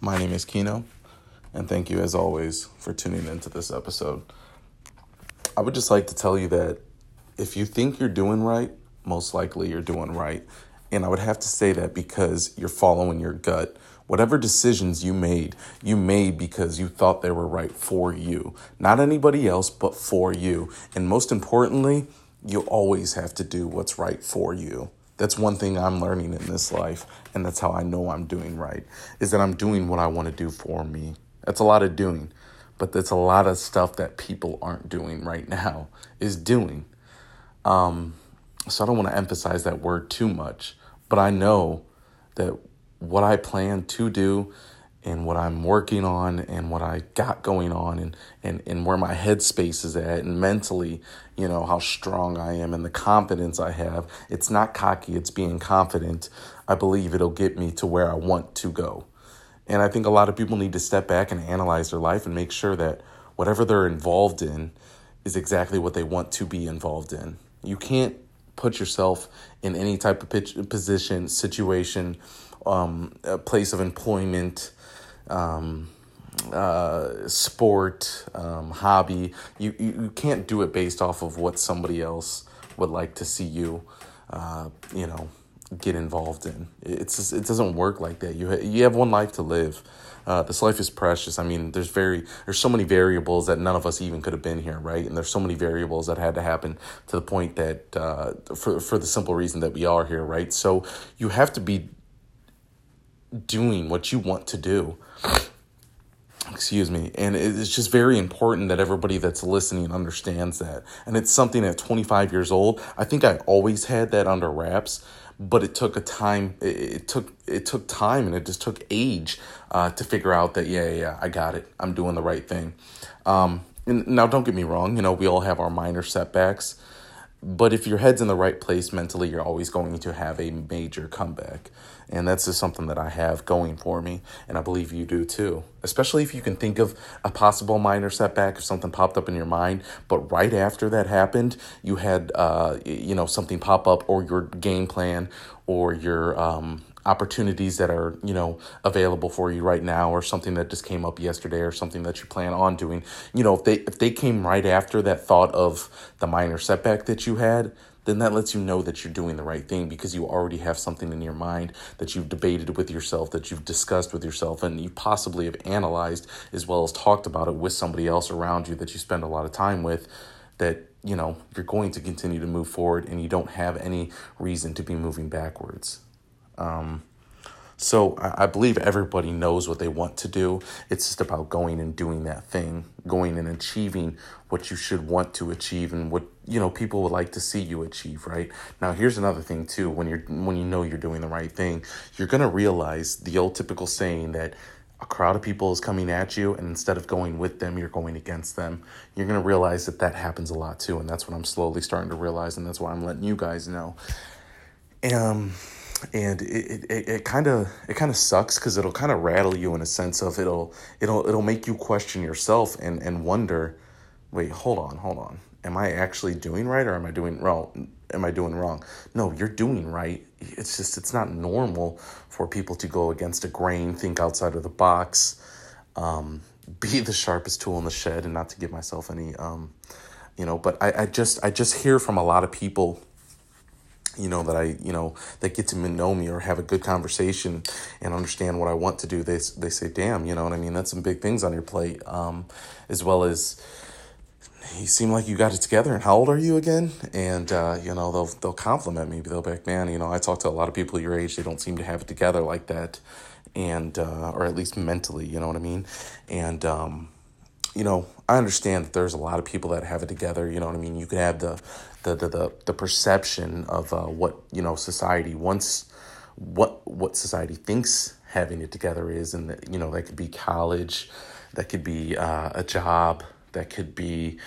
My name is Kino, and thank you as always for tuning into this episode. I would just like to tell you that if you think you're doing right, most likely you're doing right. And I would have to say that because you're following your gut. Whatever decisions you made because you thought they were right for you. Not anybody else, but for you. And most importantly, you always have to do what's right for you. That's one thing I'm learning in this life, and that's how I know I'm doing right, is that I'm doing what I want to do for me. That's a lot of doing, but that's a lot of stuff that people aren't doing right now, is doing. So I don't want to emphasize that word too much, but I know that what I plan to do and what I'm working on and what I got going on and where my headspace is at and mentally, you know, how strong I am and the confidence I have. It's not cocky. It's being confident. I believe it'll get me to where I want to go. And I think a lot of people need to step back and analyze their life and make sure that whatever they're involved in is exactly what they want to be involved in. You can't put yourself in any type of position, situation, a place of employment, sport, hobby. You can't do it based off of what somebody else would like to see you, you know, get involved in. It's just, it doesn't work like that. You have one life to live. This life is precious. I mean, there's so many variables that none of us even could have been here, right? And there's so many variables that had to happen to the point that for the simple reason that we are here, right? So you have to be doing what you want to do. Excuse me. And it's just very important that everybody that's listening understands that. And it's something at 25 years old, I think I always had that under wraps, but it took it took time and it just took age to figure out that, yeah, I got it. I'm doing the right thing. And now don't get me wrong. You know, we all have our minor setbacks, but if your head's in the right place mentally, you're always going to have a major comeback. And that's just something that I have going for me. And I believe you do too. Especially if you can think of a possible minor setback, if something popped up in your mind, but right after that happened, you had, you know, something pop up or your game plan or your opportunities that are, you know, available for you right now, or something that just came up yesterday or something that you plan on doing. You know, if they came right after that thought of the minor setback that you had, then that lets you know that you're doing the right thing because you already have something in your mind that you've debated with yourself, that you've discussed with yourself, and you possibly have analyzed as well as talked about it with somebody else around you that you spend a lot of time with, that, you know, you're going to continue to move forward and you don't have any reason to be moving backwards. So I believe everybody knows what they want to do. It's just about going and doing that thing, going and achieving what you should want to achieve and what, you know, people would like to see you achieve, right? Now, here's another thing too. When you know you're doing the right thing, you're going to realize the old typical saying that a crowd of people is coming at you, and instead of going with them, you're going against them. You're going to realize that happens a lot too. And that's what I'm slowly starting to realize. And that's why I'm letting you guys know. And it kind of sucks because it'll kind of rattle you in a sense of it'll make you question yourself and wonder, wait, hold on, am I actually doing right or am I doing wrong? No, you're doing right. It's just it's not normal for people to go against a grain, think outside of the box, be the sharpest tool in the shed, and not to give myself any you know. But I just hear from a lot of people, you know, that get to know me or have a good conversation and understand what I want to do. They say, damn, you know what I mean? That's some big things on your plate. As well as you seem like you got it together, and how old are you again? And, you know, they'll compliment me, but they'll be like, man, you know, I talk to a lot of people your age. They don't seem to have it together like that. And, or at least mentally, you know what I mean? And, you know, I understand that there's a lot of people that have it together. You know what I mean? You could have the perception of what, you know, society wants, what society thinks having it together is. And, you know, that could be college, that could be a job, that could be,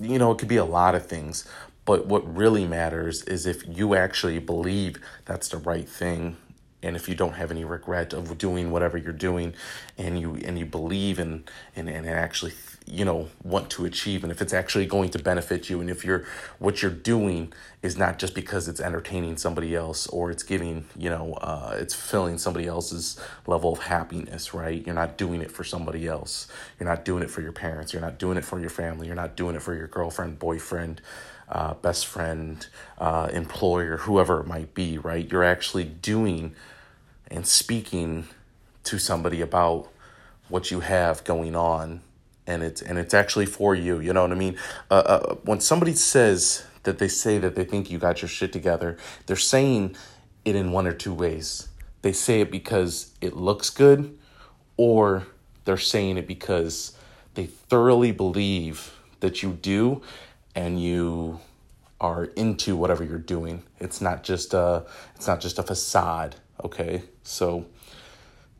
you know, it could be a lot of things. But what really matters is if you actually believe that's the right thing And if you don't have any regret of doing whatever you're doing, and you believe and actually, want to achieve, and if it's actually going to benefit you, and if what you're doing is not just because it's entertaining somebody else, or it's giving, it's filling somebody else's level of happiness, right? You're not doing it for somebody else. You're not doing it for your parents. You're not doing it for your family. You're not doing it for your girlfriend, boyfriend, best friend, employer, whoever it might be, right? You're actually doing and speaking to somebody about what you have going on, and it's actually for you. You know what I mean? When somebody says that they think you got your shit together, they're saying it in one or two ways. They say it because it looks good, or they're saying it because they thoroughly believe that you do, and you are into whatever you're doing. It's not just a facade, okay? So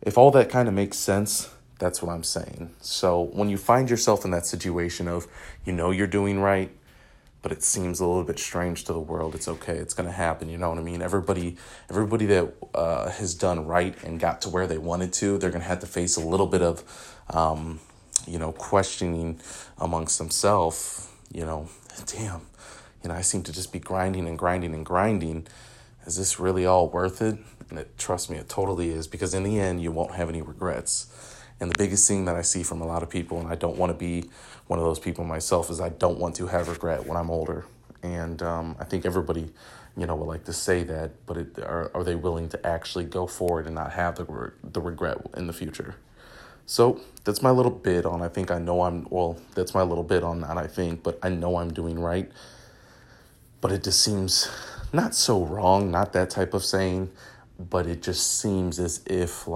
if all that kind of makes sense, that's what I'm saying. So when you find yourself in that situation of, you're doing right, but it seems a little bit strange to the world, it's okay. It's going to happen. You know what I mean? Everybody that has done right and got to where they wanted to, they're going to have to face a little bit of, questioning amongst themselves. Damn, I seem to just be grinding and grinding and grinding. Is this really all worth it? And trust me, it totally is, because in the end, you won't have any regrets. And the biggest thing that I see from a lot of people, and I don't want to be one of those people myself, is I don't want to have regret when I'm older. And I think everybody, would like to say that, but are they willing to actually go forward and not have the regret in the future? So that's my little bit on, I know I'm doing right. But it just seems not so wrong, not that type of saying, but it just seems as if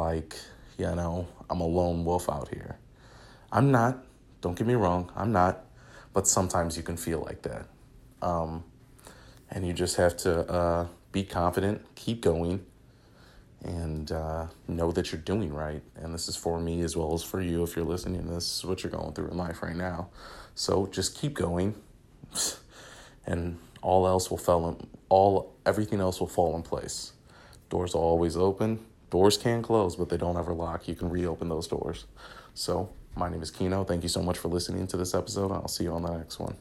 I'm a lone wolf out here. I'm not, don't get me wrong, I'm not. But sometimes you can feel like that. And you just have to be confident, keep going. And know that you're doing right. And this is for me as well as for you. If you're listening, this is what you're going through in life right now. So just keep going, and everything else will fall in place. Doors are always open. Doors can close, but they don't ever lock. You can reopen those doors. So my name is Kino. Thank you so much for listening to this episode. I'll see you on the next one.